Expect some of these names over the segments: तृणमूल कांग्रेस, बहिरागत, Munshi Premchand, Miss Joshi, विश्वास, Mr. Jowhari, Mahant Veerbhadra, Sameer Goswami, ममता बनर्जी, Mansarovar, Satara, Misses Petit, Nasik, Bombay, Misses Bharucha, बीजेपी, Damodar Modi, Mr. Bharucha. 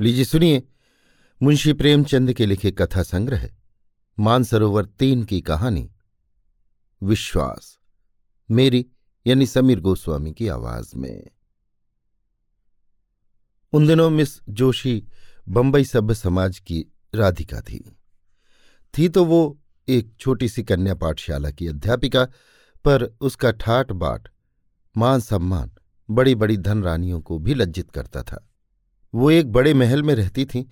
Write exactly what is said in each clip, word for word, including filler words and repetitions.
लीजिए सुनिए मुंशी प्रेमचंद के लिखे कथा संग्रह मानसरोवर तीन की कहानी विश्वास, मेरी यानी समीर गोस्वामी की आवाज में। उन दिनों मिस जोशी बंबई सभ्य समाज की राधिका थी थी तो वो एक छोटी सी कन्या पाठशाला की अध्यापिका, पर उसका ठाट बाट, मान सम्मान बड़ी बड़ी धनरानियों को भी लज्जित करता था। वो एक बड़े महल में रहती थीं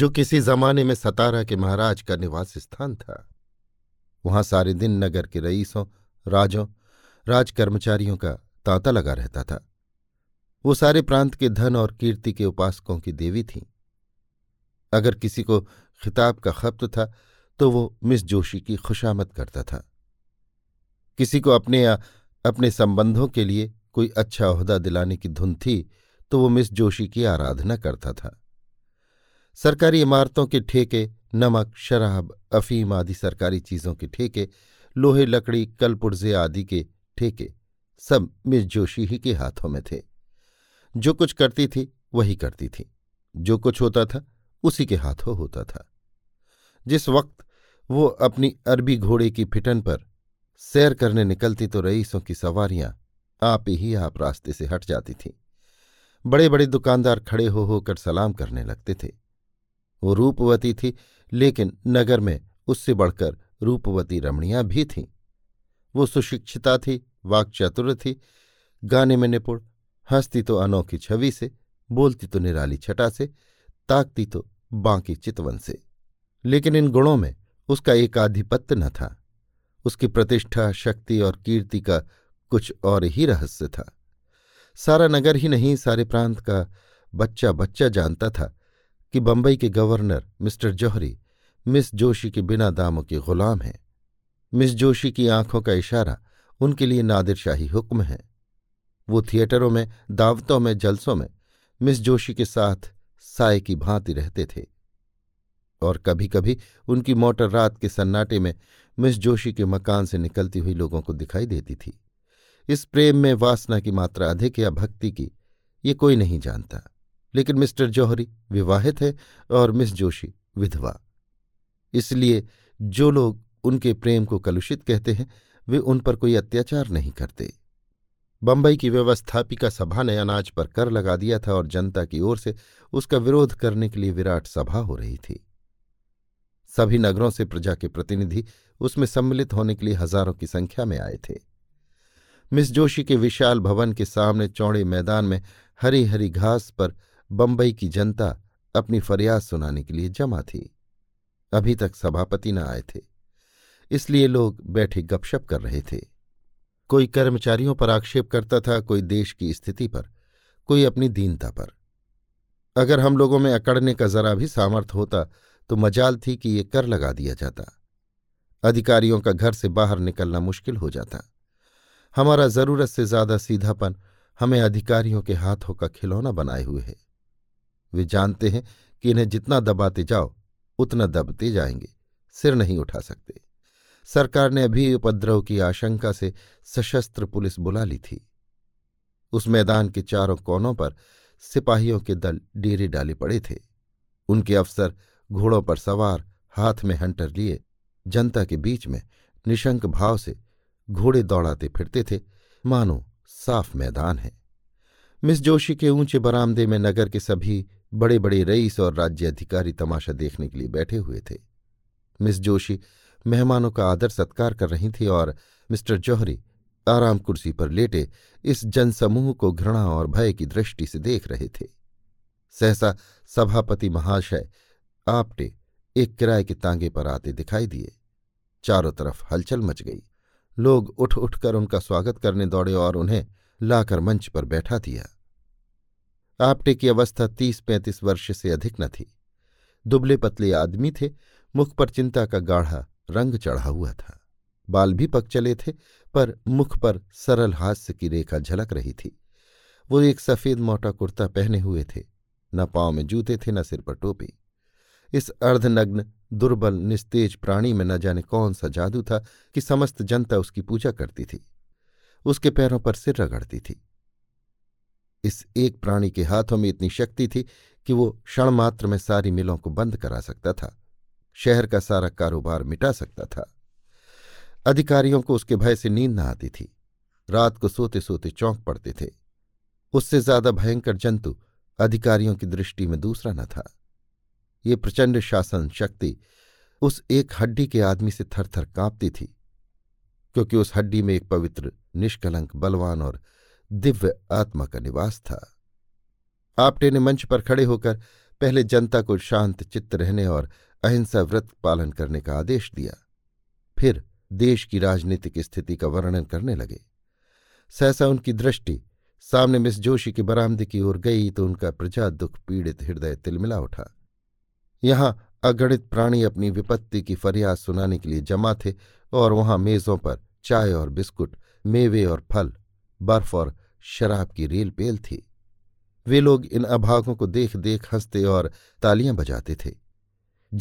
जो किसी जमाने में सतारा के महाराज का निवास स्थान था। वहां सारे दिन नगर के रईसों, राजों, राजकर्मचारियों का तांता लगा रहता था। वो सारे प्रांत के धन और कीर्ति के उपासकों की देवी थीं। अगर किसी को खिताब का खप्त था तो वो मिस जोशी की खुशामद करता था। किसी को अपने या अपने संबंधों के लिए कोई अच्छा ओहदा दिलाने की धुन थी तो वो मिस जोशी की आराधना करता था। सरकारी इमारतों के ठेके, नमक, शराब, अफीम आदि सरकारी चीज़ों के ठेके, लोहे, लकड़ी, कलपुर्जे आदि के ठेके सब मिस जोशी ही के हाथों में थे। जो कुछ करती थी वही करती थी, जो कुछ होता था उसी के हाथों होता था। जिस वक्त वो अपनी अरबी घोड़े की फिटन पर सैर करने निकलती तो रईसों की सवारियां आप ही आप रास्ते से हट जाती थीं। बड़े बड़े दुकानदार खड़े हो होकर सलाम करने लगते थे। वो रूपवती थी, लेकिन नगर में उससे बढ़कर रूपवती रमणियां भी थीं। वो सुशिक्षिता थी, वाक्चातुर थी, गाने में निपुण, हंसती तो अनोखी छवि से, बोलती तो निराली छटा से, ताकती तो बांकी चितवन से। लेकिन इन गुणों में उसका एक आधिपत्य न था। उसकी प्रतिष्ठा, शक्ति और कीर्ति का कुछ और ही रहस्य था। सारा नगर ही नहीं, सारे प्रांत का बच्चा बच्चा जानता था कि बंबई के governor mister Jauhari miss Joshi के बिना दामों के गुलाम हैं। मिस जोशी की आंखों का इशारा उनके लिए नादिरशाही हुक्म है। वो थिएटरों में, दावतों में, जलसों में मिस जोशी के साथ साए की भांति रहते थे। और कभी कभी उनकी मोटर रात के सन्नाटे में मिस जोशी के मकान से निकलती हुई लोगों को दिखाई देती थी। इस प्रेम में वासना की मात्रा अधिक या भक्ति की, ये कोई नहीं जानता। लेकिन मिस्टर जौहरी विवाहित है और मिस जोशी विधवा। इसलिए जो लोग उनके प्रेम को कलुषित कहते हैं वे उन पर कोई अत्याचार नहीं करते। बंबई की व्यवस्थापिका सभा ने अनाज पर कर लगा दिया था और जनता की ओर से उसका विरोध करने के लिए विराट सभा हो रही थी। सभी नगरों से प्रजा के प्रतिनिधि उसमें सम्मिलित होने के लिए हजारों की संख्या में आए थे। मिस जोशी के विशाल भवन के सामने चौड़े मैदान में हरी हरी घास पर बंबई की जनता अपनी फरियाद सुनाने के लिए जमा थी। अभी तक सभापति न आए थे, इसलिए लोग बैठे गपशप कर रहे थे। कोई कर्मचारियों पर आक्षेप करता था, कोई देश की स्थिति पर, कोई अपनी दीनता पर। अगर हम लोगों में अकड़ने का जरा भी सामर्थ्य होता तो मजाल थी कि ये कर लगा दिया जाता। अधिकारियों का घर से बाहर निकलना मुश्किल हो जाता। हमारा जरूरत से ज्यादा सीधापन हमें अधिकारियों के हाथों का खिलौना बनाए हुए है। वे जानते हैं कि इन्हें जितना दबाते जाओ उतना दबते जाएंगे, सिर नहीं उठा सकते। सरकार ने अभी उपद्रव की आशंका से सशस्त्र पुलिस बुला ली थी। उस मैदान के चारों कोनों पर सिपाहियों के दल डेरे डाले पड़े थे। उनके अफसर घोड़ों पर सवार, हाथ में हंटर लिए, जनता के बीच में निशंक भाव से घोड़े दौड़ाते फिरते थे, मानो साफ मैदान है। मिस जोशी के ऊंचे बरामदे में नगर के सभी बड़े बड़े रईस और राज्य अधिकारी तमाशा देखने के लिए बैठे हुए थे। मिस जोशी मेहमानों का आदर सत्कार कर रही थी और मिस्टर जौहरी आराम कुर्सी पर लेटे इस जनसमूह को घृणा और भय की दृष्टि से देख रहे थे। सहसा सभापति महाशय आपटे एक किराए के तांगे पर आते दिखाई दिए। चारों तरफ हलचल मच गई। लोग उठ उठकर उनका स्वागत करने दौड़े और उन्हें लाकर मंच पर बैठा दिया। आपटे की अवस्था तीस पैंतीस वर्ष से अधिक न थी। दुबले पतले आदमी थे, मुख पर चिंता का गाढ़ा रंग चढ़ा हुआ था। बाल भी पक चले थे, पर मुख पर सरल हास्य की रेखा झलक रही थी। वो एक सफेद मोटा कुर्ता पहने हुए थे, न पाँव में जूते थे, न सिर पर टोपी। इस अर्धनग्न, दुर्बल, निस्तेज प्राणी में न जाने कौन सा जादू था कि समस्त जनता उसकी पूजा करती थी, उसके पैरों पर सिर रगड़ती थी। इस एक प्राणी के हाथों में इतनी शक्ति थी कि वो क्षण मात्र में सारी मिलों को बंद करा सकता था, शहर का सारा कारोबार मिटा सकता था। अधिकारियों को उसके भय से नींद न आती थी, रात को सोते सोते चौंक पड़ते थे। उससे ज्यादा भयंकर जंतु अधिकारियों की दृष्टि में दूसरा न था। ये प्रचंड शासन शक्ति उस एक हड्डी के आदमी से थर थर कांपती थी, क्योंकि उस हड्डी में एक पवित्र, निष्कलंक, बलवान और दिव्य आत्मा का निवास था। आपटे ने मंच पर खड़े होकर पहले जनता को शांत चित्त रहने और अहिंसा व्रत पालन करने का आदेश दिया, फिर देश की राजनीतिक स्थिति का वर्णन करने लगे। सहसा उनकी दृष्टि सामने मिस जोशी के बरामदे की ओर गई तो उनका प्रजा दुख पीड़ित हृदय तिलमिला उठा। यहाँ अगणित प्राणी अपनी विपत्ति की फरियाद सुनाने के लिए जमा थे और वहां मेजों पर चाय और बिस्कुट, मेवे और फल, बर्फ और शराब की रेल पेल थी। वे लोग इन अभागों को देख देख हंसते और तालियां बजाते थे।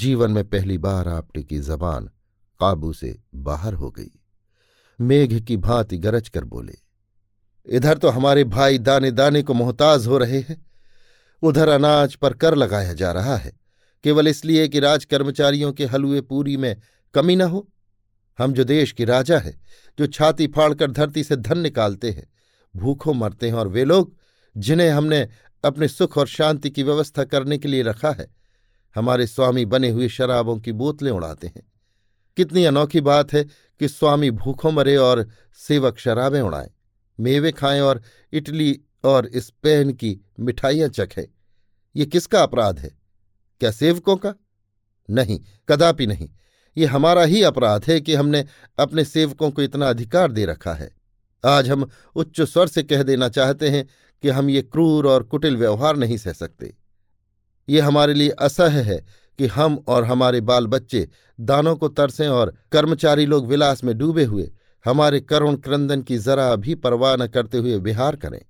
जीवन में पहली बार आपटे की जबान काबू से बाहर हो गई। मेघ की भांति गरज कर बोले, इधर तो हमारे भाई दाने दाने को मोहताज हो रहे हैं, उधर अनाज पर कर लगाया जा रहा है केवल इसलिए कि राज कर्मचारियों के हलुए पूरी में कमी न हो। हम जो देश के राजा हैं, जो छाती फाड़कर धरती से धन निकालते हैं, भूखों मरते हैं, और वे लोग जिन्हें हमने अपने सुख और शांति की व्यवस्था करने के लिए रखा है, हमारे स्वामी बने हुए शराबों की बोतलें उड़ाते हैं। कितनी अनोखी बात है कि स्वामी भूखों मरे और सेवक शराबें उड़ाएं, मेवे खाएं और इटली और स्पेन की मिठाइयाँ चखें। ये किसका अपराध है? क्या सेवकों का? नहीं, कदापि नहीं। ये हमारा ही अपराध है कि हमने अपने सेवकों को इतना अधिकार दे रखा है। आज हम उच्च स्वर से कह देना चाहते हैं कि हम ये क्रूर और कुटिल व्यवहार नहीं सह सकते। ये हमारे लिए असह्य है कि हम और हमारे बाल बच्चे दानों को तरसें और कर्मचारी लोग विलास में डूबे हुए हमारे करुण क्रंदन की जरा भी परवाह न करते हुए विहार करें।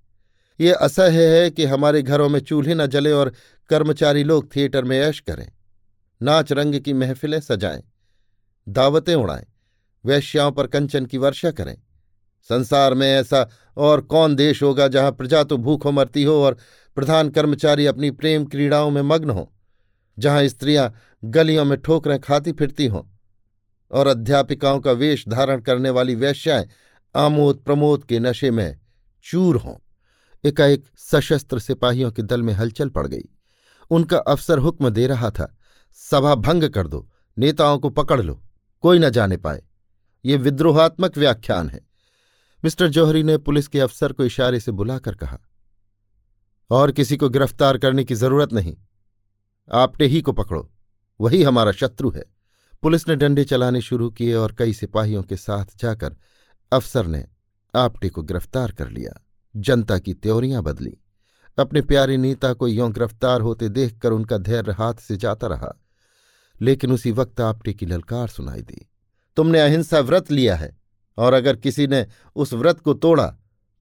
ये असह्य है कि हमारे घरों में चूल्हे न जलें और कर्मचारी लोग थिएटर में ऐश करें, नाच रंग की महफिलें सजाएं, दावतें उड़ाएं, वैश्याओं पर कंचन की वर्षा करें। संसार में ऐसा और कौन देश होगा जहां प्रजा तो भूखों मरती हो और प्रधान कर्मचारी अपनी प्रेम क्रीड़ाओं में मग्न हों, जहां स्त्रियां गलियों में ठोकरें खाती फिरती हों और अध्यापिकाओं का वेश धारण करने वाली वैश्याएं आमोद प्रमोद के नशे में चूर हों। एकाएक सशस्त्र सिपाहियों के दल में हलचल पड़ गई। उनका अफसर हुक्म दे रहा था, सभा भंग कर दो, नेताओं को पकड़ लो, कोई न जाने पाए। ये विद्रोहात्मक व्याख्यान है। मिस्टर जौहरी ने पुलिस के अफसर को इशारे से बुलाकर कहा, और किसी को गिरफ्तार करने की जरूरत नहीं, आपटे ही को पकड़ो, वही हमारा शत्रु है। पुलिस ने डंडे चलाने शुरू किए और कई सिपाहियों के साथ जाकर अफसर ने आपटे को गिरफ्तार कर लिया। जनता की त्योरियां बदली। अपने प्यारे नेता को यों गिरफ्तार होते देखकर उनका धैर्य हाथ से जाता रहा। लेकिन उसी वक्त आपटे की ललकार सुनाई दी, तुमने अहिंसा व्रत लिया है और अगर किसी ने उस व्रत को तोड़ा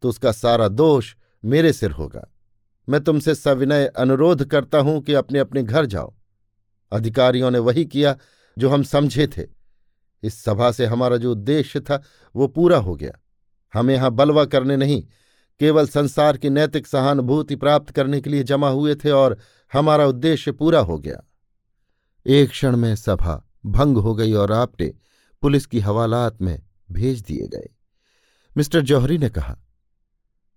तो उसका सारा दोष मेरे सिर होगा। मैं तुमसे सविनय अनुरोध करता हूं कि अपने अपने घर जाओ। अधिकारियों ने वही किया जो हम समझे थे। इस सभा से हमारा जो उद्देश्य था वो पूरा हो गया। हम यहां बलवा करने नहीं, केवल संसार की नैतिक सहानुभूति प्राप्त करने के लिए जमा हुए थे और हमारा उद्देश्य पूरा हो गया। एक क्षण में सभा भंग हो गई और आपटे पुलिस की हवालात में भेज दिए गए। मिस्टर जौहरी ने कहा,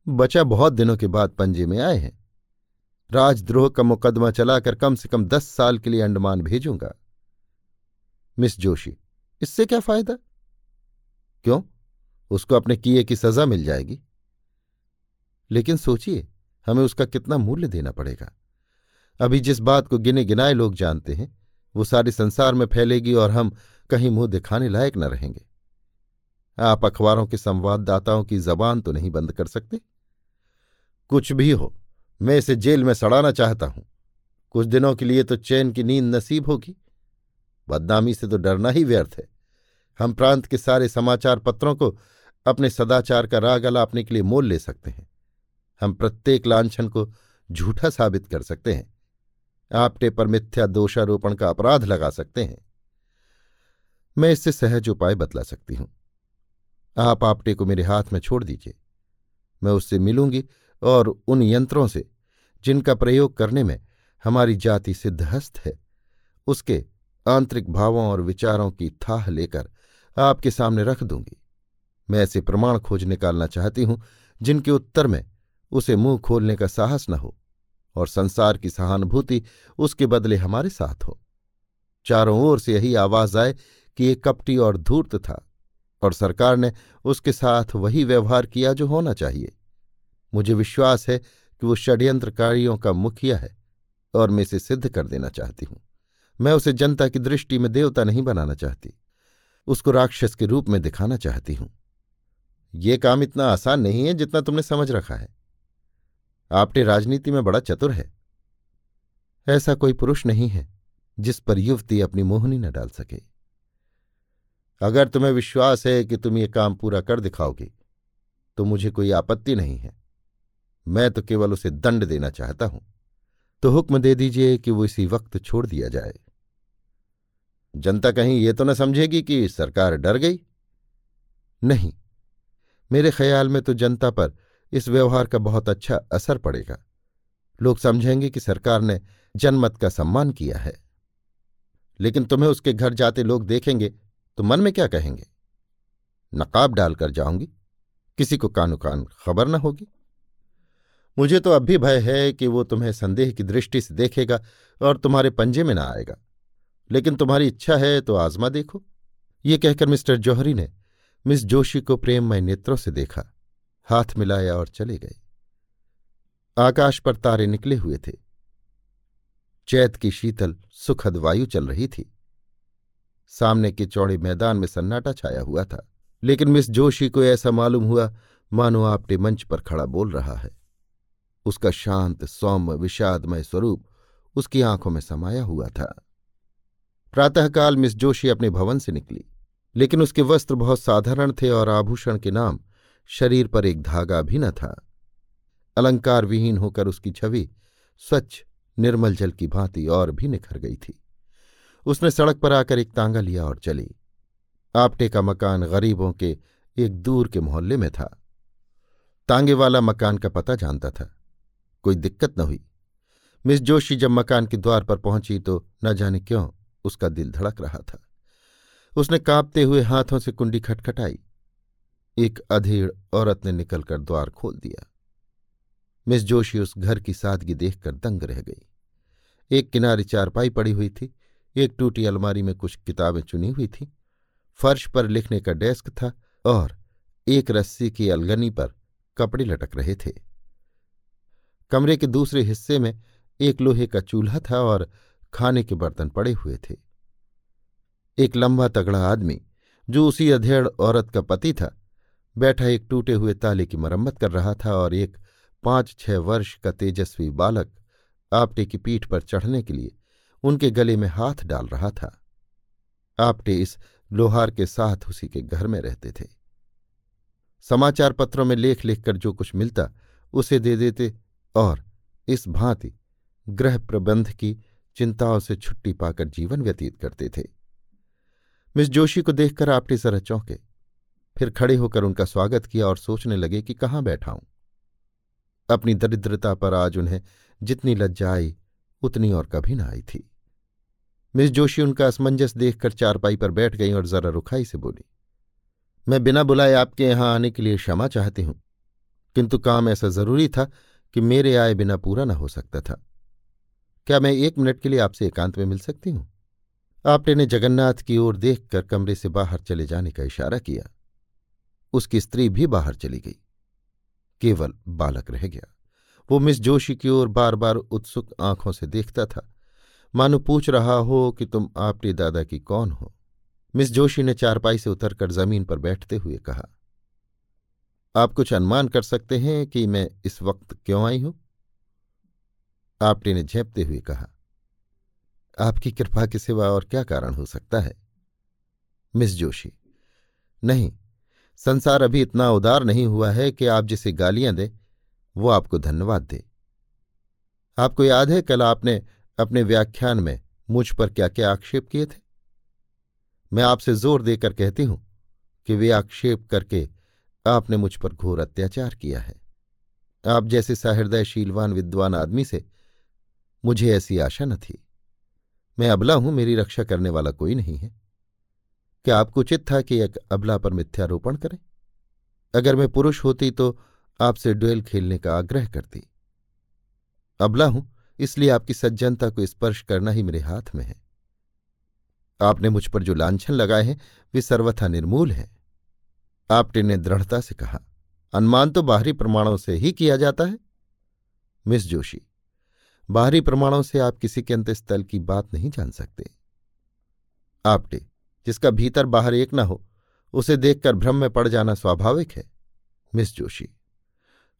बचा बहुत दिनों के बाद पंजे में आए हैं। राजद्रोह का मुकदमा चलाकर कम से कम दस साल के लिए अंडमान भेजूंगा। मिस जोशी, इससे क्या फायदा? क्यों? उसको अपने किए की सजा मिल जाएगी। लेकिन सोचिए, हमें उसका कितना मूल्य देना पड़ेगा। अभी जिस बात को गिने गिनाए लोग जानते हैं वो सारे संसार में फैलेगी और हम कहीं मुंह दिखाने लायक न रहेंगे। आप अखबारों के संवाददाताओं की जबान तो नहीं बंद कर सकते। कुछ भी हो, मैं इसे जेल में सड़ाना चाहता हूं। कुछ दिनों के लिए तो चैन की नींद नसीब होगी। बदनामी से तो डरना ही व्यर्थ है। हम प्रांत के सारे समाचार पत्रों को अपने सदाचार का राग अलापने के लिए मोल ले सकते हैं। हम प्रत्येक लांछन को झूठा साबित कर सकते हैं। आपटे पर मिथ्या दोषारोपण का अपराध लगा सकते हैं। मैं इससे सहज उपाय बतला सकती हूं। आप आपटे को मेरे हाथ में छोड़ दीजिए। मैं उससे मिलूंगी और उन यंत्रों से जिनका प्रयोग करने में हमारी जाति सिद्धहस्त है, उसके आंतरिक भावों और विचारों की थाह लेकर आपके सामने रख दूंगी। मैं ऐसे प्रमाण खोज निकालना चाहती हूं जिनके उत्तर में उसे मुंह खोलने का साहस न हो और संसार की सहानुभूति उसके बदले हमारे साथ हो। चारों ओर से यही आवाज आए कि ये कपटी और धूर्त था और सरकार ने उसके साथ वही व्यवहार किया जो होना चाहिए। मुझे विश्वास है कि वो षड्यंत्रकारियों का मुखिया है और मैं इसे सिद्ध कर देना चाहती हूं। मैं उसे जनता की दृष्टि में देवता नहीं बनाना चाहती, उसको राक्षस के रूप में दिखाना चाहती हूं। ये काम इतना आसान नहीं है जितना तुमने समझ रखा है। आपटे राजनीति में बड़ा चतुर है। ऐसा कोई पुरुष नहीं है जिस पर युवती अपनी मोहनी न डाल सके। अगर तुम्हें विश्वास है कि तुम ये काम पूरा कर दिखाओगी तो मुझे कोई आपत्ति नहीं है। मैं तो केवल उसे दंड देना चाहता हूं, तो हुक्म दे दीजिए कि वो इसी वक्त छोड़ दिया जाए। जनता कहीं ये तो न समझेगी कि सरकार डर गई। नहीं, मेरे ख्याल में तो जनता पर इस व्यवहार का बहुत अच्छा असर पड़ेगा। लोग समझेंगे कि सरकार ने जनमत का सम्मान किया है। लेकिन तुम्हें उसके घर जाते लोग देखेंगे तो मन में क्या कहेंगे? नकाब डालकर जाऊंगी, किसी को कानो कान खबर न होगी। मुझे तो अब भी भय है कि वो तुम्हें संदेह की दृष्टि से देखेगा और तुम्हारे पंजे में ना आएगा। लेकिन तुम्हारी इच्छा है तो आजमा देखो। ये कहकर मिस्टर जौहरी ने मिस जोशी को प्रेममय नेत्रों से देखा, हाथ मिलाया और चले गए। आकाश पर तारे निकले हुए थे, चैत की शीतल सुखद वायु चल रही थी, सामने के चौड़े मैदान में सन्नाटा छाया हुआ था। लेकिन मिस जोशी को ऐसा मालूम हुआ मानो आपटे मंच पर खड़ा बोल रहा है। उसका शांत सौम्य विषादमय स्वरूप उसकी आंखों में समाया हुआ था। प्रातःकाल मिस जोशी अपने भवन से निकली, लेकिन उसके वस्त्र बहुत साधारण थे और आभूषण के नाम शरीर पर एक धागा भी न था। अलंकार विहीन होकर उसकी छवि स्वच्छ निर्मल जल की भांति और भी निखर गई थी। उसने सड़क पर आकर एक तांगा लिया और चली। आपटे का मकान गरीबों के एक दूर के मोहल्ले में था। तांगे वाला मकान का पता जानता था, कोई दिक्कत न हुई। मिस जोशी जब मकान के द्वार पर पहुंची तो न जाने क्यों उसका दिल धड़क रहा था। उसने कांपते हुए हाथों से कुंडी खटखटाई। एक अधेड़ औरत ने निकलकर द्वार खोल दिया। मिस जोशी उस घर की सादगी देखकर दंग रह गई। एक किनारे चारपाई पड़ी हुई थी, एक टूटी अलमारी में कुछ किताबें चुनी हुई थीं, फर्श पर लिखने का डेस्क था और एक रस्सी की अलगनी पर कपड़े लटक रहे थे। कमरे के दूसरे हिस्से में एक लोहे का चूल्हा था और खाने के बर्तन पड़े हुए थे। एक लंबा तगड़ा आदमी जो उसी अधेड़ औरत का पति था, बैठा एक टूटे हुए ताले की मरम्मत कर रहा था और एक पांच छह वर्ष का तेजस्वी बालक आपटे की पीठ पर चढ़ने के लिए उनके गले में हाथ डाल रहा था। आपटे इस लोहार के साथ उसी के घर में रहते थे। समाचार पत्रों में लेख लिखकर जो कुछ मिलता उसे दे देते और इस भांति गृह प्रबंध की चिंताओं से छुट्टी पाकर जीवन व्यतीत करते थे। मिस जोशी को देखकर आपटे जरा चौंके, फिर खड़े होकर उनका स्वागत किया और सोचने लगे कि कहाँ बैठा हूं। अपनी दरिद्रता पर आज उन्हें जितनी लज्जा आई उतनी और कभी न आई थी। मिस जोशी उनका असमंजस देखकर चारपाई पर बैठ गई और जरा रुखाई से बोली, मैं बिना बुलाए आपके यहाँ आने के लिए क्षमा चाहती हूं, किंतु काम ऐसा जरूरी था कि मेरे आए बिना पूरा न हो सकता था। क्या मैं एक मिनट के लिए आपसे एकांत में मिल सकती हूं? आपटे ने जगन्नाथ की ओर देखकर कमरे से बाहर चले जाने का इशारा किया। उसकी स्त्री भी बाहर चली गई, केवल बालक रह गया। वो मिस जोशी की ओर बार बार उत्सुक आंखों से देखता था, मानो पूछ रहा हो कि तुम आपटे दादा की कौन हो। मिस जोशी ने चारपाई से उतरकर जमीन पर बैठते हुए कहा, आप कुछ अनुमान कर सकते हैं कि मैं इस वक्त क्यों आई हूं? आपटे ने झेंपते हुए कहा, आपकी कृपा के सिवा और क्या कारण हो सकता है? मिस जोशी, नहीं, संसार अभी इतना उदार नहीं हुआ है कि आप जिसे गालियां दें वो आपको धन्यवाद दे। आपको याद है कल आपने अपने व्याख्यान में मुझ पर क्या क्या आक्षेप किए थे? मैं आपसे जोर देकर कहती हूं कि वे आक्षेप करके आपने मुझ पर घोर अत्याचार किया है। आप जैसे सहृदय शीलवान विद्वान आदमी से मुझे ऐसी आशा न थी। मैं अबला हूं, मेरी रक्षा करने वाला कोई नहीं है। क्या आपको उचित था कि एक अबला पर मिथ्यारोपण करें? अगर मैं पुरुष होती तो आपसे ड्यूल खेलने का आग्रह करती। अबला हूं इसलिए आपकी सज्जनता को स्पर्श करना ही मेरे हाथ में है। आपने मुझ पर जो लांछन लगाए हैं वे सर्वथा निर्मूल हैं। आपटे ने दृढ़ता से कहा। अनुमान तो बाहरी प्रमाणों से ही किया जाता है। मिस जोशी, बाहरी प्रमाणों से आप किसी के अंतस्तल की बात नहीं जान सकते। आपटे, जिसका भीतर बाहर एक न हो उसे देखकर भ्रम में पड़ जाना स्वाभाविक है। मिस जोशी,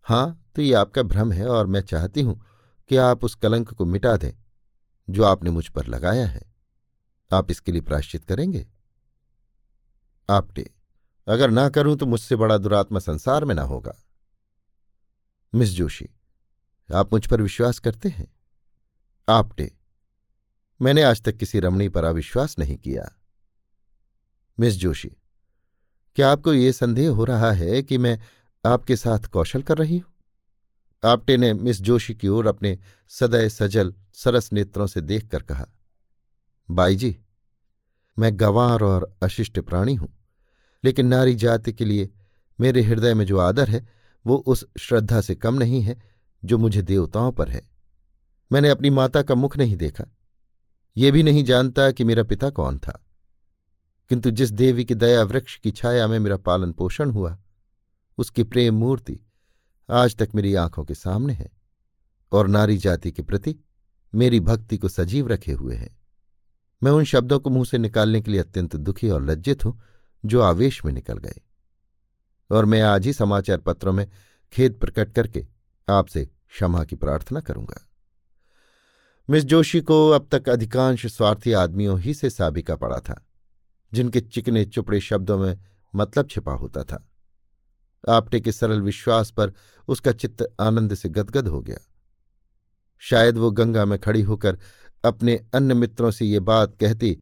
हाँ, तो ये आपका भ्रम है और मैं चाहती हूं कि आप उस कलंक को मिटा दें जो आपने मुझ पर लगाया है। आप इसके लिए प्रायश्चित करेंगे? आपटे, अगर ना करूं तो मुझसे बड़ा दुरात्मा संसार में ना होगा। मिस जोशी, आप मुझ पर विश्वास करते हैं? आपटे, मैंने आज तक किसी रमणी पर अविश्वास नहीं किया। मिस जोशी, क्या आपको ये संदेह हो रहा है कि मैं आपके साथ कौशल कर रही हूं? आपटे ने मिस जोशी की ओर अपने सदैव सजल सरस नेत्रों से देखकर कहा। बाई जी, मैं गंवार और अशिष्ट प्राणी हूं, लेकिन नारी जाति के लिए मेरे हृदय में जो आदर है वो उस श्रद्धा से कम नहीं है जो मुझे देवताओं पर है। मैंने अपनी माता का मुख नहीं देखा, ये भी नहीं जानता कि मेरा पिता कौन था, किंतु जिस देवी की दया वृक्ष की छाया में मेरा पालन पोषण हुआ उसकी प्रेम मूर्ति आज तक मेरी आंखों के सामने है और नारी जाति के प्रति मेरी भक्ति को सजीव रखे हुए है। मैं उन शब्दों को मुंह से निकालने के लिए अत्यंत दुखी और लज्जित हूं जो आवेश में निकल गए, और मैं आज ही समाचार पत्रों में खेद प्रकट करके आपसे क्षमा की प्रार्थना करूंगा। मिस जोशी को अब तक अधिकांश स्वार्थी आदमियों ही से साबिका पड़ा था, जिनके चिकने चुपड़े शब्दों में मतलब छिपा होता था। आपटे के सरल विश्वास पर उसका चित्त आनंद से गदगद हो गया। शायद वो गंगा में खड़ी होकर अपने अन्य मित्रों से ये बात कहती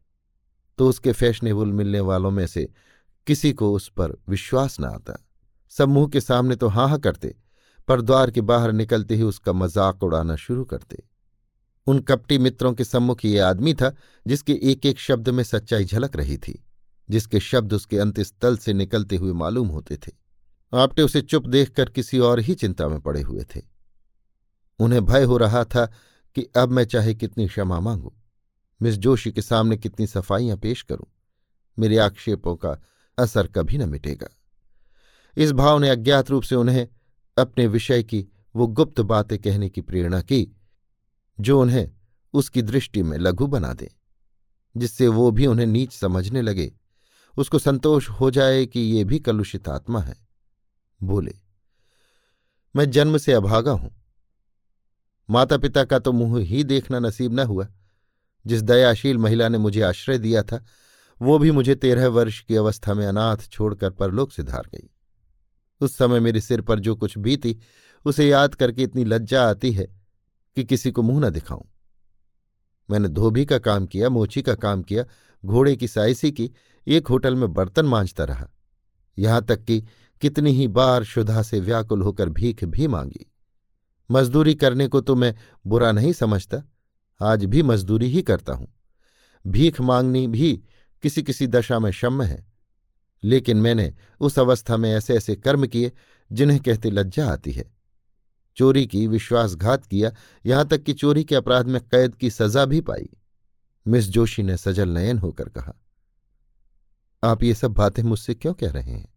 तो उसके फैशनेबल मिलने वालों में से किसी को उस पर विश्वास न आता। सब मुंह के सामने तो हाँ हाँ करते, पर द्वार के बाहर निकलते ही उसका मजाक उड़ाना शुरू करते। उन कपटी मित्रों के सम्मुख ये आदमी था जिसके एक एक शब्द में सच्चाई झलक रही थी, जिसके शब्द उसके अंतस्थल से निकलते हुए मालूम होते थे। आपटे उसे चुप देखकर किसी और ही चिंता में पड़े हुए थे। उन्हें भय हो रहा था कि अब मैं चाहे कितनी क्षमा मांगू, मिस जोशी के सामने कितनी सफाइयां पेश करूं, मेरे आक्षेपों का असर कभी न मिटेगा। इस भाव ने अज्ञात रूप से उन्हें अपने विषय की वो गुप्त बातें कहने की प्रेरणा की जो उन्हें उसकी दृष्टि में लघु बना दे, जिससे वो भी उन्हें नीच समझने लगे, उसको संतोष हो जाए कि ये भी कलुषित आत्मा है। बोले, मैं जन्म से अभागा हूं, माता पिता का तो मुंह ही देखना नसीब न हुआ। जिस दयाशील महिला ने मुझे आश्रय दिया था वो भी मुझे तेरह वर्ष की अवस्था में अनाथ छोड़कर परलोक सिधार गई। उस समय मेरे सिर पर जो कुछ बीती उसे याद करके इतनी लज्जा आती है कि किसी को मुंह न दिखाऊं। मैंने धोबी का काम किया, मोची का काम किया, घोड़े की साइसी की, एक होटल में बर्तन मांजता रहा, यहां तक कि कितनी ही बार क्षुधा से व्याकुल होकर भीख भी मांगी। मजदूरी करने को तो मैं बुरा नहीं समझता, आज भी मजदूरी ही करता हूं। भीख मांगनी भी किसी किसी दशा में क्षम्य है, लेकिन मैंने उस अवस्था में ऐसे ऐसे कर्म किए जिन्हें कहते लज्जा आती है। चोरी की, विश्वासघात किया, यहां तक कि चोरी के अपराध में कैद की सजा भी पाई। मिस जोशी ने सजल नयन होकर कहा, आप ये सब बातें मुझसे क्यों कह रहे हैं?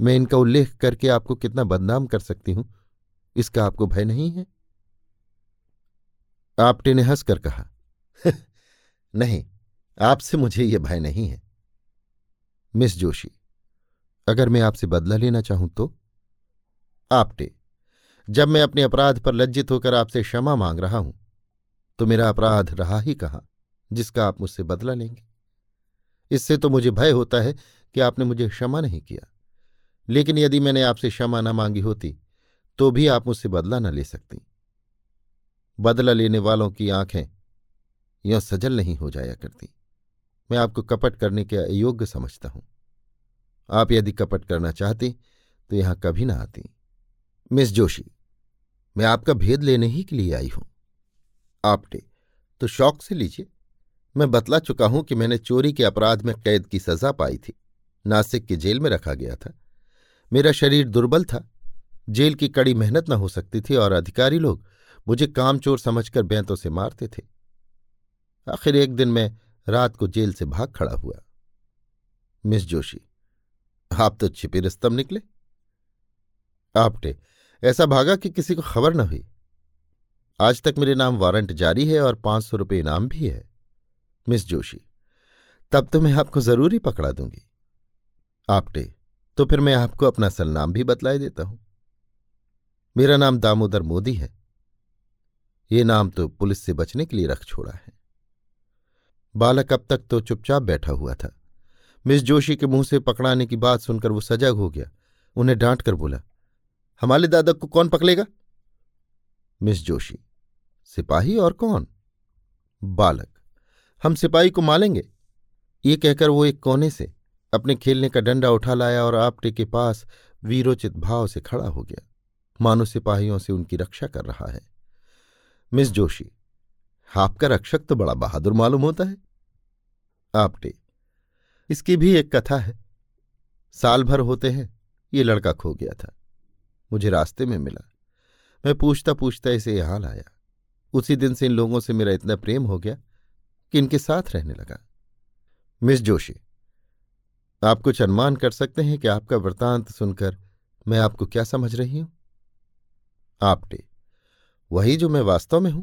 मैं इनका उल्लेख करके आपको कितना बदनाम कर सकती हूं, इसका आपको भय नहीं है? आपटे ने हंसकर कहा, नहीं, आपसे मुझे यह भय नहीं है। मिस जोशी, अगर मैं आपसे बदला लेना चाहूं तो? आपटे, जब मैं अपने अपराध पर लज्जित होकर आपसे क्षमा मांग रहा हूं तो मेरा अपराध रहा ही कहां जिसका आप मुझसे बदला लेंगे। इससे तो मुझे भय होता है कि आपने मुझे क्षमा नहीं किया, लेकिन यदि मैंने आपसे क्षमा न मांगी होती तो भी आप मुझसे बदला न ले सकती। बदला लेने वालों की आंखें यों सजल नहीं हो जाया करती। मैं आपको कपट करने के अयोग्य समझता हूं। आप यदि कपट करना चाहती तो यहां कभी ना आती। मिस जोशी, मैं आपका भेद लेने ही के लिए आई हूं। आपटे, तो शौक से लीजिए। मैं बतला चुका हूं कि मैंने चोरी के अपराध में कैद की सजा पाई थी। नासिक की जेल में रखा गया था। मेरा शरीर दुर्बल था, जेल की कड़ी मेहनत न हो सकती थी और अधिकारी लोग मुझे कामचोर समझकर बैंतों से मारते थे। आखिर एक दिन मैं रात को जेल से भाग खड़ा हुआ। मिस जोशी, आप तो छिपी रस्तम निकले। आपटे, ऐसा भागा कि किसी को खबर न हुई। आज तक मेरे नाम वारंट जारी है और पांच सौ रुपये इनाम भी है। मिस जोशी, तब तो मैं आपको जरूर ही पकड़ा दूंगी। आपटे, तो फिर मैं आपको अपना सलनाम भी बतलाए देता हूं। मेरा नाम दामोदर मोदी है। ये नाम तो पुलिस से बचने के लिए रख छोड़ा है। बालक अब तक तो चुपचाप बैठा हुआ था। मिस जोशी के मुंह से पकड़ाने की बात सुनकर वो सजग हो गया। उन्हें डांट कर बोला, हमारे दादा को कौन पकड़ेगा? मिस जोशी, सिपाही और कौन? बालक, हम सिपाही को मालेंगे। ये कहकर वो एक कोने से अपने खेलने का डंडा उठा लाया और आपटे के पास वीरोचित भाव से खड़ा हो गया, मानो सिपाहियों से उनकी रक्षा कर रहा है। मिस जोशी, आपका रक्षक तो बड़ा बहादुर मालूम होता है। आपटे, इसकी भी एक कथा है। साल भर होते हैं ये लड़का खो गया था। मुझे रास्ते में मिला। मैं पूछता पूछता इसे यहाँ लाया। उसी दिन से इन लोगों से मेरा इतना प्रेम हो गया कि इनके साथ रहने लगा। मिस जोशी, आप कुछ अनुमान कर सकते हैं कि आपका वृतांत सुनकर मैं आपको क्या समझ रही हूं? आपटे, वही जो मैं वास्तव में हूं,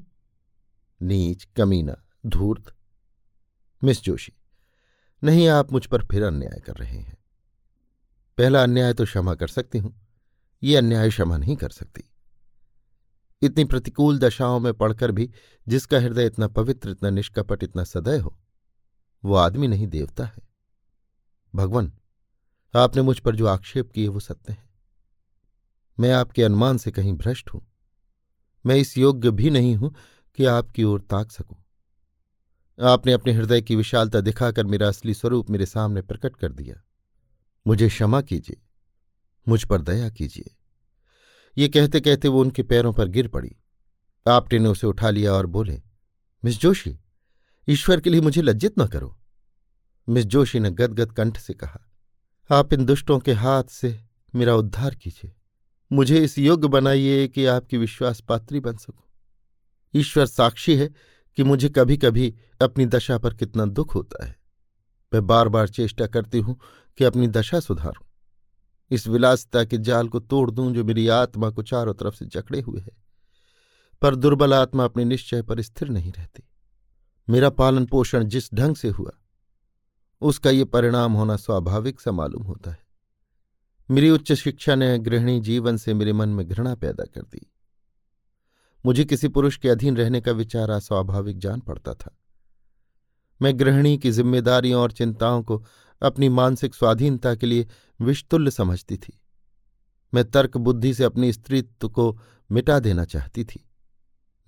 नीच, कमीना, धूर्त। मिस जोशी, नहीं, आप मुझ पर फिर अन्याय कर रहे हैं। पहला अन्याय तो क्षमा कर सकती हूं, ये अन्याय क्षमा नहीं कर सकती। इतनी प्रतिकूल दशाओं में पड़कर भी जिसका हृदय इतना पवित्र, इतना निष्कपट, इतना सदैव हो, वो आदमी नहीं देवता है। भगवान, आपने मुझ पर जो आक्षेप किए वो सत्य हैं। मैं आपके अनुमान से कहीं भ्रष्ट हूं। मैं इस योग्य भी नहीं हूं कि आपकी ओर ताक सकूं। आपने अपने हृदय की विशालता दिखाकर मेरा असली स्वरूप मेरे सामने प्रकट कर दिया। मुझे क्षमा कीजिए, मुझ पर दया कीजिए। ये कहते कहते वो उनके पैरों पर गिर पड़ी। आपटे ने उसे उठा लिया और बोले, मिस जोशी, ईश्वर के लिए मुझे लज्जित न करो। मिस जोशी ने गदगद कंठ से कहा, आप इन दुष्टों के हाथ से मेरा उद्धार कीजिए। मुझे इस योग्य बनाइए कि आपकी विश्वास पात्री बन सकूं। ईश्वर साक्षी है कि मुझे कभी कभी अपनी दशा पर कितना दुख होता है। मैं बार बार चेष्टा करती हूं कि अपनी दशा सुधारूं, इस विलासिता के जाल को तोड़ दूं जो मेरी आत्मा को चारों तरफ से जकड़े हुए है। पर दुर्बल आत्मा अपने निश्चय पर स्थिर नहीं रहती। मेरा पालन पोषण जिस ढंग से हुआ उसका ये परिणाम होना स्वाभाविक सा मालूम होता है। मेरी उच्च शिक्षा ने गृहिणी जीवन से मेरे मन में घृणा पैदा कर दी। मुझे किसी पुरुष के अधीन रहने का विचार अस्वाभाविक जान पड़ता था। मैं गृहिणी की जिम्मेदारियों और चिंताओं को अपनी मानसिक स्वाधीनता के लिए विषतुल्य समझती थी। मैं तर्क बुद्धि से अपनी स्त्रीत्व को मिटा देना चाहती थी।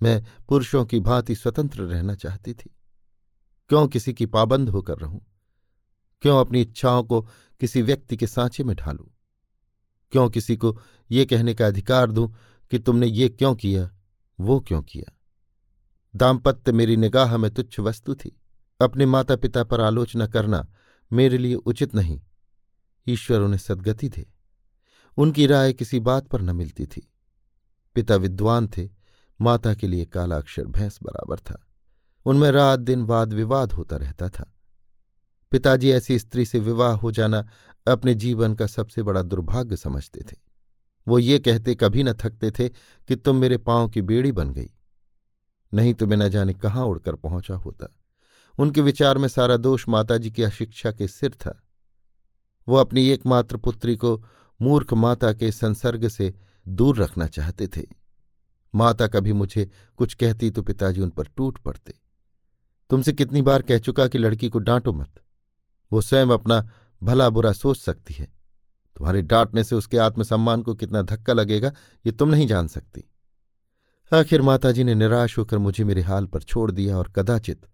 मैं पुरुषों की भांति स्वतंत्र रहना चाहती थी। क्यों किसी की पाबंद होकर रहूं? क्यों अपनी इच्छाओं को किसी व्यक्ति के सांचे में ढालूं? क्यों किसी को ये कहने का अधिकार दूं कि तुमने ये क्यों किया, वो क्यों किया? दाम्पत्य मेरी निगाह में तुच्छ वस्तु थी। अपने माता पिता पर आलोचना करना मेरे लिए उचित नहीं। ईश्वर उन्हें सद्गति दे। उनकी राय किसी बात पर न मिलती थी। पिता विद्वान थे, माता के लिए काला अक्षर भैंस बराबर था। उनमें रात दिन वाद विवाद होता रहता था। पिताजी ऐसी स्त्री से विवाह हो जाना अपने जीवन का सबसे बड़ा दुर्भाग्य समझते थे। वो ये कहते कभी न थकते थे कि तुम मेरे पांव की बेड़ी बन गई, नहीं तो मैं न जाने कहाँ उड़कर पहुंचा होता। उनके विचार में सारा दोष माताजी की अशिक्षा के सिर था। वो अपनी एकमात्र पुत्री को मूर्ख माता के संसर्ग से दूर रखना चाहते थे। माता कभी मुझे कुछ कहती तो पिताजी उन पर टूट पड़ते। तुमसे कितनी बार कह चुका कि लड़की को डांटो मत, वो स्वयं अपना भला बुरा सोच सकती है। तुम्हारे डांटने से उसके आत्मसम्मान को कितना धक्का लगेगा ये तुम नहीं जान सकती। आखिर माताजी ने निराश होकर मुझे मेरे हाल पर छोड़ दिया और कदाचित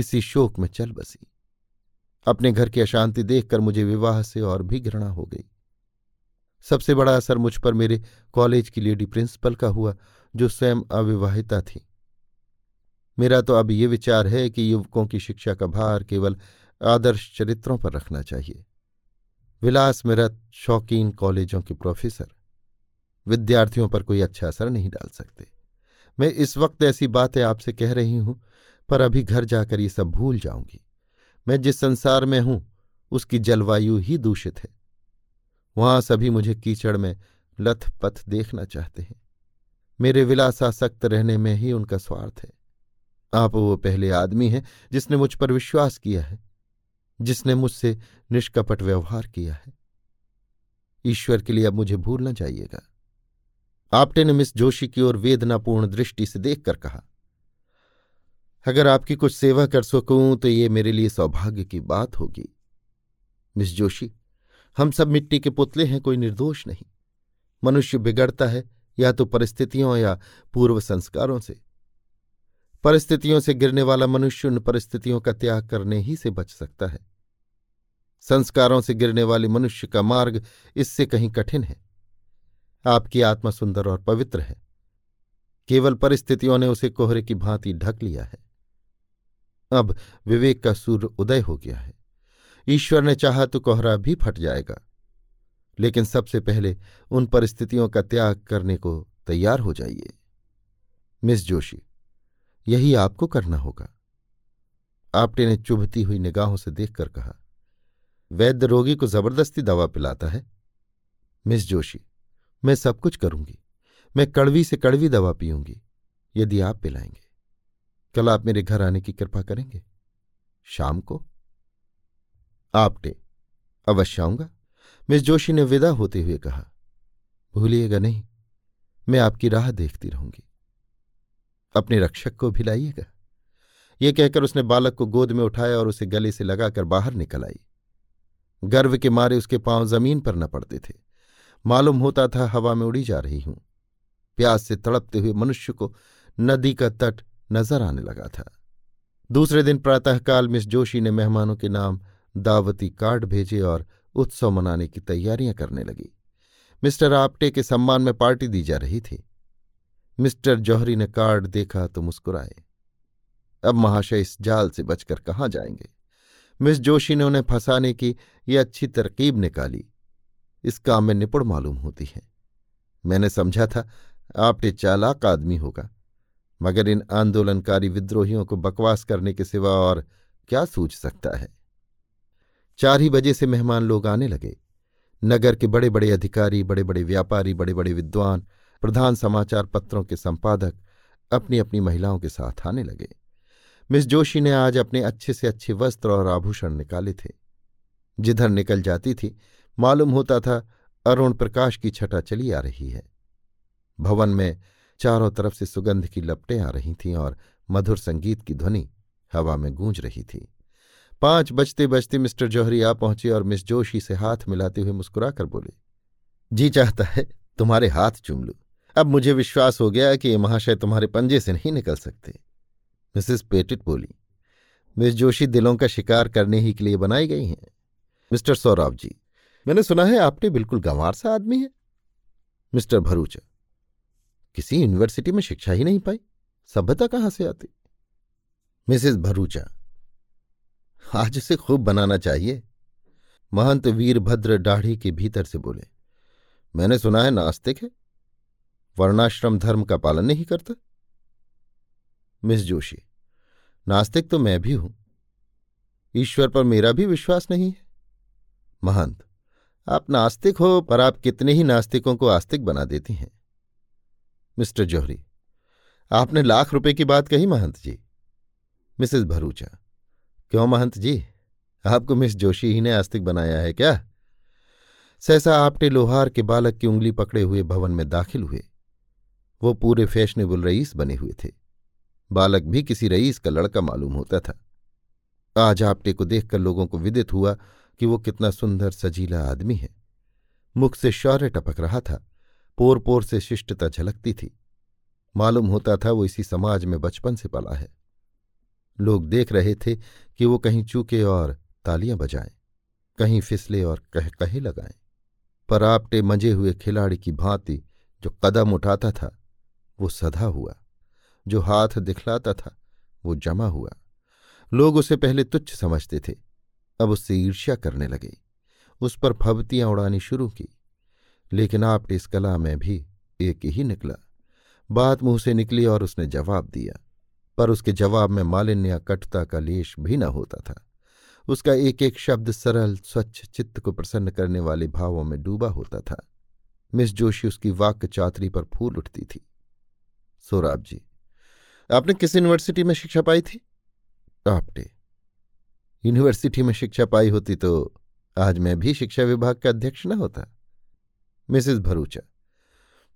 इसी शोक में चल बसी। अपने घर की अशांति देखकर मुझे विवाह से और भी घृणा हो गई। सबसे बड़ा असर मुझ पर मेरे कॉलेज की लेडी प्रिंसिपल का हुआ, जो स्वयं अविवाहिता थी। मेरा तो अब ये विचार है कि युवकों की शिक्षा का भार केवल आदर्श चरित्रों पर रखना चाहिए। विलास मेरा शौकीन कॉलेजों के प्रोफेसर विद्यार्थियों पर कोई अच्छा असर नहीं डाल सकते। मैं इस वक्त ऐसी बातें आपसे कह रही हूं, पर अभी घर जाकर ये सब भूल जाऊंगी। मैं जिस संसार में हूं उसकी जलवायु ही दूषित है। वहां सभी मुझे कीचड़ में लथपथ देखना चाहते हैं। मेरे विलासासक्त रहने में ही उनका स्वार्थ है। आप वो पहले आदमी हैं जिसने मुझ पर विश्वास किया है, जिसने मुझसे निष्कपट व्यवहार किया है। ईश्वर के लिए अब मुझे भूल न जाइएगा। आपटे ने मिस जोशी की ओर वेदनापूर्ण दृष्टि से देखकर कहा, अगर आपकी कुछ सेवा कर सकूं तो ये मेरे लिए सौभाग्य की बात होगी। मिस जोशी, हम सब मिट्टी के पुतले हैं, कोई निर्दोष नहीं। मनुष्य बिगड़ता है या तो परिस्थितियों या पूर्व संस्कारों से। परिस्थितियों से गिरने वाला मनुष्य उन परिस्थितियों का त्याग करने ही से बच सकता है। संस्कारों से गिरने वाले मनुष्य का मार्ग इससे कहीं कठिन है। आपकी आत्मा सुंदर और पवित्र है, केवल परिस्थितियों ने उसे कोहरे की भांति ढक लिया है। अब विवेक का सूर्य उदय हो गया है। ईश्वर ने चाहा तो कोहरा भी फट जाएगा, लेकिन सबसे पहले उन परिस्थितियों का त्याग करने को तैयार हो जाइए। मिस जोशी, यही आपको करना होगा। आपटे ने चुभती हुई निगाहों से देखकर कहा, वैद्य रोगी को जबरदस्ती दवा पिलाता है। मिस जोशी, मैं सब कुछ करूंगी। मैं कड़वी से कड़वी दवा पीऊंगी यदि आप पिलाएंगे। कल आप मेरे घर आने की कृपा करेंगे? शाम को? आपटे, अवश्य आऊंगा। मिस जोशी ने विदा होते हुए कहा, भूलिएगा नहीं, मैं आपकी राह देखती रहूंगी। अपने रक्षक को भी लाइएगा। यह कहकर उसने बालक को गोद में उठाया और उसे गले से लगाकर बाहर निकल आई। गर्व के मारे उसके पांव जमीन पर न पड़ते थे। मालूम होता था हवा में उड़ी जा रही हूं। प्यास से तड़पते हुए मनुष्य को नदी का तट नजर आने लगा था। दूसरे दिन प्रातःकाल मिस जोशी ने मेहमानों के नाम दावती कार्ड भेजे और उत्सव मनाने की तैयारियां करने लगी। मिस्टर आपटे के सम्मान में पार्टी दी जा रही थी। मिस्टर जौहरी ने कार्ड देखा तो मुस्कुराए। अब महाशय इस जाल से बचकर कहाँ जाएंगे। मिस जोशी ने उन्हें फंसाने की यह अच्छी तरकीब निकाली। इस काम में निपुण मालूम होती है। मैंने समझा था आपटे चालाक आदमी होगा, मगर इन आंदोलनकारी विद्रोहियों को बकवास करने के सिवा और क्या सूझ सकता है। चार ही बजे से मेहमान लोग आने लगे। नगर के बड़े बड़े अधिकारी, बड़े बड़े व्यापारी, बड़े बड़े विद्वान, प्रधान समाचार पत्रों के संपादक अपनी अपनी महिलाओं के साथ आने लगे। मिस जोशी ने आज अपने अच्छे से अच्छे वस्त्र और आभूषण निकाले थे। जिधर निकल जाती थी मालूम होता था अरुण प्रकाश की छटा चली आ रही है। भवन में चारों तरफ से सुगंध की लपटें आ रही थीं और मधुर संगीत की ध्वनि हवा में गूंज रही थी। पांच बजते बजते मिस्टर जौहरी आ पहुंचे और मिस जोशी से हाथ मिलाते हुए मुस्कुराकर बोले, जी चाहता है तुम्हारे हाथ चूम लूं। अब मुझे विश्वास हो गया कि ये महाशय तुम्हारे पंजे से नहीं निकल सकते। मिसेस पेटिट बोली, मिस जोशी दिलों का शिकार करने ही के लिए बनाई गई हैं। मिस्टर सौरभ जी, मैंने सुना है आपने बिल्कुल गंवार सा आदमी है। मिस्टर भरूचा, किसी यूनिवर्सिटी में शिक्षा ही नहीं पाई, सभ्यता कहाँ से आती। मिसेस भरूचा, आज उसे खूब बनाना चाहिए। महंत वीरभद्र दाढ़ी के भीतर से बोले, मैंने सुना है नास्तिक है, वर्णाश्रम धर्म का पालन नहीं करता। मिस जोशी, नास्तिक तो मैं भी हूं, ईश्वर पर मेरा भी विश्वास नहीं है। महंत, आप नास्तिक हो, पर आप कितने ही नास्तिकों को आस्तिक बना देती हैं। मिस्टर जौहरी, आपने लाख रुपए की बात कही महंत जी। मिसेस भरूचा, क्यों महंत जी, आपको मिस जोशी ही ने आस्तिक बनाया है क्या। सहसा आपटे लोहार के बालक की उंगली पकड़े हुए भवन में दाखिल हुए। वो पूरे फैशनेबल रईस बने हुए थे। बालक भी किसी रईस का लड़का मालूम होता था। आज आपटे को देखकर लोगों को विदित हुआ कि वो कितना सुंदर सजीला आदमी है। मुख से शौर्य टपक रहा था, पोर पोर से शिष्टता झलकती थी। मालूम होता था वो इसी समाज में बचपन से पला है। लोग देख रहे थे कि वो कहीं चूके और तालियां बजाएं, कहीं फिसले और कह कहे लगाएं, पर आपटे मजे हुए खिलाड़ी की भांति जो कदम उठाता था वो सधा हुआ, जो हाथ दिखलाता था वो जमा हुआ। लोग उसे पहले तुच्छ समझते थे, अब उससे ईर्ष्या करने लगे, उस पर फबतियाँ उड़ानी शुरू की। लेकिन आपटे इस कला में भी एक ही निकला। बात मुँह से निकली और उसने जवाब दिया, पर उसके जवाब में मालिन्य कटुता का लेश भी न होता था। उसका एक एक शब्द सरल स्वच्छ चित्त को प्रसन्न करने वाले भावों में डूबा होता था। मिस जोशी उसकी वाक्य चातरी पर फूल उठती थी। सोराब जी, आपने किस यूनिवर्सिटी में शिक्षा पाई थी? आपटे, यूनिवर्सिटी में शिक्षा पाई होती तो आज मैं भी शिक्षा विभाग का अध्यक्ष न होता। मिसेस भरूचा,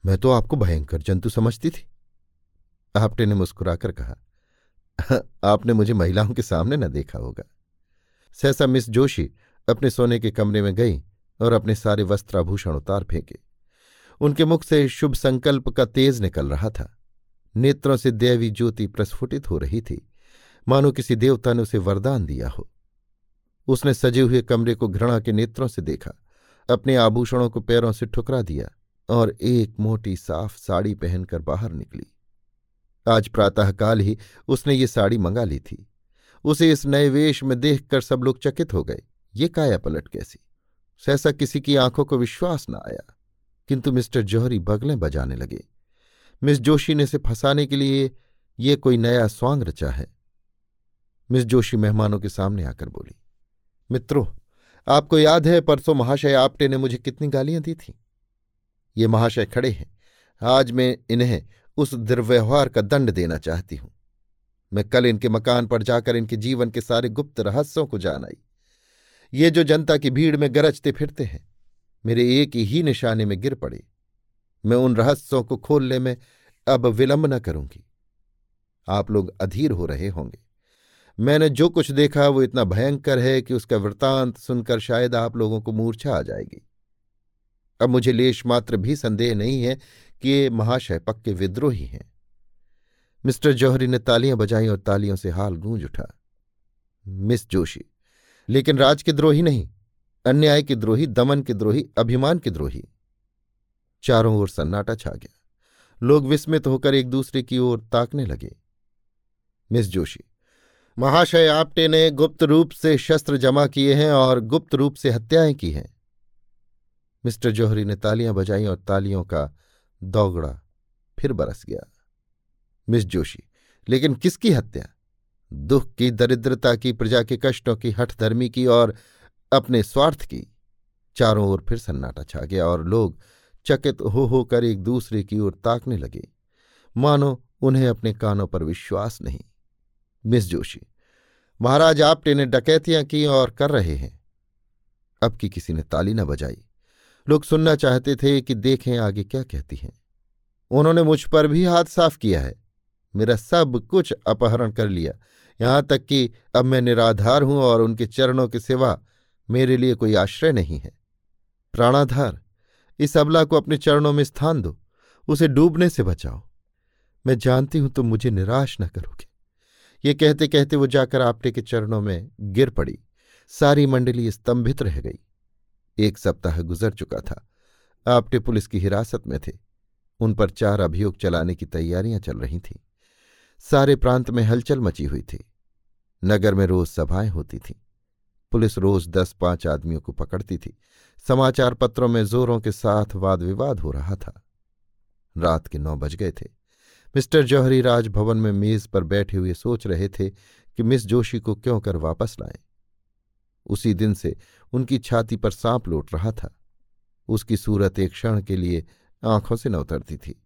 मैं तो आपको भयंकर जंतु समझती थी। आपटे ने मुस्कुराकर कहा, आपने मुझे महिलाओं के सामने न देखा होगा। सहसा मिस जोशी अपने सोने के कमरे में गई और अपने सारे वस्त्राभूषण उतार फेंके। उनके मुख से शुभ संकल्प का तेज निकल रहा था। नेत्रों से दैवी ज्योति प्रस्फुटित हो रही थी, मानो किसी देवता ने उसे वरदान दिया हो। उसने सजे हुए कमरे को घृणा के नेत्रों से देखा, अपने आभूषणों को पैरों से ठुकरा दिया और एक मोटी साफ साड़ी पहनकर बाहर निकली। आज प्रातःकाल ही उसने ये साड़ी मंगा ली थी। उसे इस नए वेश में देखकर सब लोग चकित हो गए। ये काया पलट कैसी! सहसा किसी की आंखों को विश्वास न आया, किंतु मिस्टर जौहरी बगलें बजाने लगे। मिस जोशी ने इसे फंसाने के लिए ये कोई नया स्वांग रचा है। मिस जोशी मेहमानों के सामने आकर बोली, मित्रों, आपको याद है परसों महाशय आपटे ने मुझे कितनी गालियां दी थीं? ये महाशय खड़े हैं। आज मैं इन्हें उस दुर्व्यवहार का दंड देना चाहती हूं। मैं कल इनके मकान पर जाकर इनके जीवन के सारे गुप्त रहस्यों को जान आई। ये जो जनता की भीड़ में गरजते फिरते हैं, मेरे एक ही निशाने में गिर पड़े। मैं उन रहस्यों को खोलने में अब विलंब न करूंगी। आप लोग अधीर हो रहे होंगे। मैंने जो कुछ देखा वो इतना भयंकर है कि उसका वृत्तांत सुनकर शायद आप लोगों को मूर्छा आ जाएगी। अब मुझे लेश मात्र भी संदेह नहीं है कि ये महाशय पक्के विद्रोही हैं। मिस्टर जौहरी ने तालियां बजाईं और तालियों से हाल गूंज उठा। मिस जोशी, लेकिन राज के द्रोही नहीं, अन्याय के द्रोही, दमन के द्रोही, अभिमान के द्रोही। चारों ओर सन्नाटा छा गया। लोग विस्मित होकर एक दूसरे की ओर ताकने लगे। मिस जोशी, महाशय आपटे ने गुप्त रूप से शस्त्र जमा किए हैं और गुप्त रूप से हत्याएं की हैं। मिस्टर जौहरी ने तालियां बजाईं और तालियों का दौगड़ा फिर बरस गया। मिस जोशी, लेकिन किसकी हत्या? दुख की, दरिद्रता की, प्रजा के कष्टों की, हठधर्मी की और अपने स्वार्थ की। चारों ओर फिर सन्नाटा छा गया और लोग चकित हो होकर एक दूसरे की ओर ताकने लगे, मानो उन्हें अपने कानों पर विश्वास नहीं। मिस जोशी, महाराज आपटे ने डकैतियां की और कर रहे हैं। अब की किसी ने ताली न बजाई। लोग सुनना चाहते थे कि देखें आगे क्या कहती हैं। उन्होंने मुझ पर भी हाथ साफ किया है, मेरा सब कुछ अपहरण कर लिया, यहां तक कि अब मैं निराधार हूं और उनके चरणों के सिवा मेरे लिए कोई आश्रय नहीं है। प्राणाधार, इस अबला को अपने चरणों में स्थान दो, उसे डूबने से बचाओ। मैं जानती हूं तुम मुझे निराश न करोगे। ये कहते कहते वो जाकर आपटे के चरणों में गिर पड़ी। सारी मंडली स्तंभित रह गई। एक सप्ताह गुजर चुका था। आपटे पुलिस की हिरासत में थे। उन पर चार अभियोग चलाने की तैयारियां चल रही थीं। सारे प्रांत में हलचल मची हुई थी। नगर में रोज सभाएं होती थीं। पुलिस रोज दस पांच आदमियों को पकड़ती थी। समाचार पत्रों में जोरों के साथ वाद विवाद हो रहा था। रात के नौ बज गए थे। मिस्टर जौहरी राजभवन में मेज पर बैठे हुए सोच रहे थे कि मिस जोशी को क्यों कर वापस लाएं। उसी दिन से उनकी छाती पर सांप लोट रहा था। उसकी सूरत एक क्षण के लिए आंखों से न उतरती थी।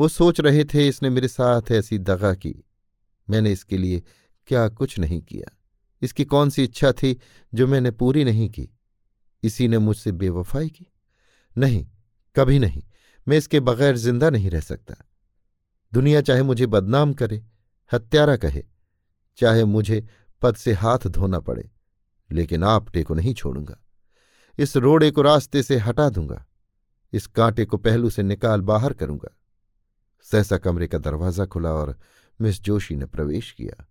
वो सोच रहे थे, इसने मेरे साथ ऐसी दगा की, मैंने इसके लिए क्या कुछ नहीं किया। इसकी कौन सी इच्छा थी जो मैंने पूरी नहीं की? इसी ने मुझसे बेवफाई की? नहीं, कभी नहीं। मैं इसके बगैर जिंदा नहीं रह सकता। दुनिया चाहे मुझे बदनाम करे, हत्यारा कहे, चाहे मुझे पद से हाथ धोना पड़े, लेकिन आपटे को नहीं छोड़ूंगा। इस रोड़े को रास्ते से हटा दूंगा। इस कांटे को पहलू से निकाल बाहर करूंगा। सहसा कमरे का दरवाजा खुला और मिस जोशी ने प्रवेश किया।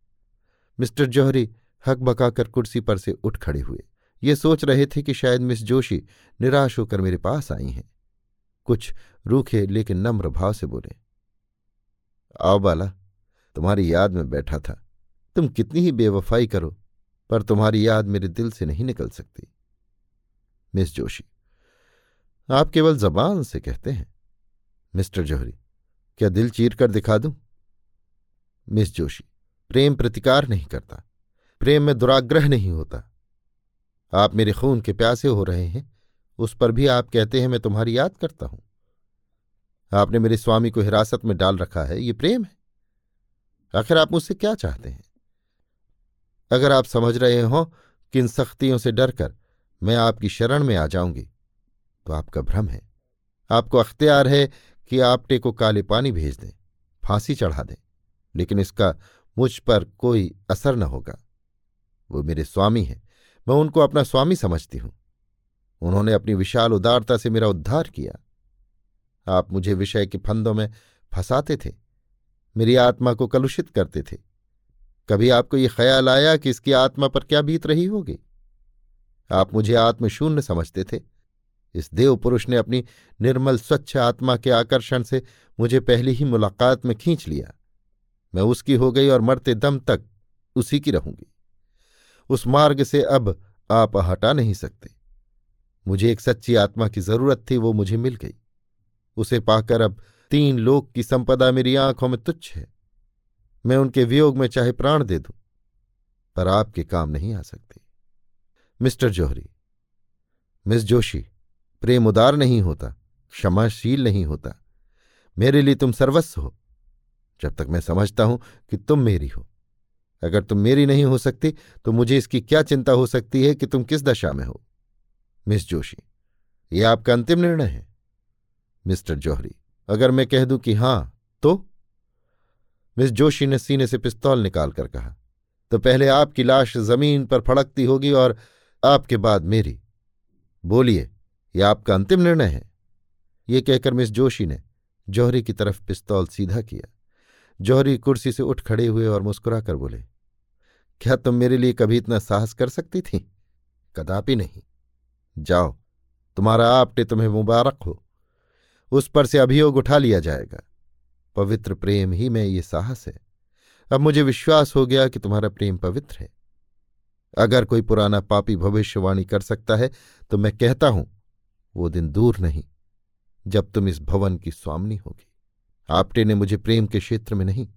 मिस्टर जौहरी हकबकाकर कुर्सी पर से उठ खड़े हुए। ये सोच रहे थे कि शायद मिस जोशी निराश होकर मेरे पास आई हैं। कुछ रूखे लेकिन नम्र भाव से बोले, आओ बाला, तुम्हारी याद में बैठा था। तुम कितनी ही बेवफाई करो पर तुम्हारी याद मेरे दिल से नहीं निकल सकती। मिस जोशी, आप केवल जबान से कहते हैं। मिस्टर जौहरी, क्या दिल चीर कर दिखा दूं? मिस जोशी, प्रेम प्रतिकार नहीं करता, प्रेम में दुराग्रह नहीं होता। आप मेरे खून के प्यासे हो रहे हैं, उस पर भी आप कहते हैं मैं तुम्हारी याद करता हूं। आपने मेरे स्वामी को हिरासत में डाल रखा है, ये प्रेम है? आखिर आप मुझसे क्या चाहते हैं? अगर आप समझ रहे हो कि इन सख्तियों से डरकर मैं आपकी शरण में आ जाऊंगी तो आपका भ्रम है। आपको अख्तियार है कि आपटे को काले पानी भेज दें, फांसी चढ़ा दें, लेकिन इसका मुझ पर कोई असर न होगा। वो मेरे स्वामी हैं, मैं उनको अपना स्वामी समझती हूं। उन्होंने अपनी विशाल उदारता से मेरा उद्धार किया। आप मुझे विषय के फंदों में फंसाते थे, मेरी आत्मा को कलुषित करते थे। कभी आपको ये ख्याल आया कि इसकी आत्मा पर क्या बीत रही होगी? आप मुझे आत्मशून्य समझते थे। इस देव पुरुष ने अपनी निर्मल स्वच्छ आत्मा के आकर्षण से मुझे पहली ही मुलाकात में खींच लिया। मैं उसकी हो गई और मरते दम तक उसी की रहूंगी। उस मार्ग से अब आप हटा नहीं सकते। मुझे एक सच्ची आत्मा की जरूरत थी, वो मुझे मिल गई। उसे पाकर अब तीन लोक की संपदा मेरी आंखों में तुच्छ है। मैं उनके वियोग में चाहे प्राण दे दूं पर आपके काम नहीं आ सकती। मिस्टर जौहरी, मिस जोशी, प्रेम उदार नहीं होता, क्षमाशील नहीं होता। मेरे लिए तुम सर्वस्व हो। जब तक मैं समझता हूं कि तुम मेरी हो, अगर तुम मेरी नहीं हो सकती तो मुझे इसकी क्या चिंता हो सकती है कि तुम किस दशा में हो। मिस जोशी, ये आपका अंतिम निर्णय है। मिस्टर जौहरी, अगर मैं कह दूं कि हां तो? मिस जोशी ने सीने से पिस्तौल निकालकर कहा, तो पहले आपकी लाश जमीन पर फड़कती होगी और आपके बाद मेरी। बोलिए, यह आपका अंतिम निर्णय है। ये कहकर मिस जोशी ने जौहरी की तरफ पिस्तौल सीधा किया। जौहरी कुर्सी से उठ खड़े हुए और मुस्कुराकर बोले, क्या तुम मेरे लिए कभी इतना साहस कर सकती थी? कदापि नहीं। जाओ, तुम्हारा आपटे तुम्हें मुबारक हो। उस पर से अभियोग उठा लिया जाएगा। पवित्र प्रेम ही में ये साहस है। अब मुझे विश्वास हो गया कि तुम्हारा प्रेम पवित्र है। अगर कोई पुराना पापी भविष्यवाणी कर सकता है तो मैं कहता हूं वो दिन दूर नहीं जब तुम इस भवन की स्वामिनी होगी। आपटे ने मुझे प्रेम के क्षेत्र में नहीं,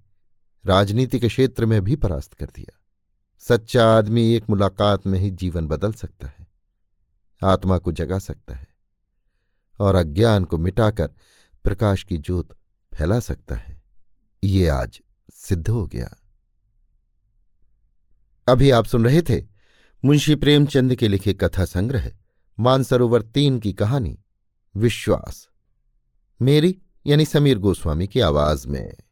राजनीति के क्षेत्र में भी परास्त कर दिया। सच्चा आदमी एक मुलाकात में ही जीवन बदल सकता है, आत्मा को जगा सकता है और अज्ञान को मिटाकर प्रकाश की ज्योत फैला सकता है। ये आज सिद्ध हो गया। अभी आप सुन रहे थे मुंशी प्रेमचंद के लिखे कथा संग्रह मानसरोवर तीन की कहानी विश्वास, मेरी यानी समीर गोस्वामी की आवाज में।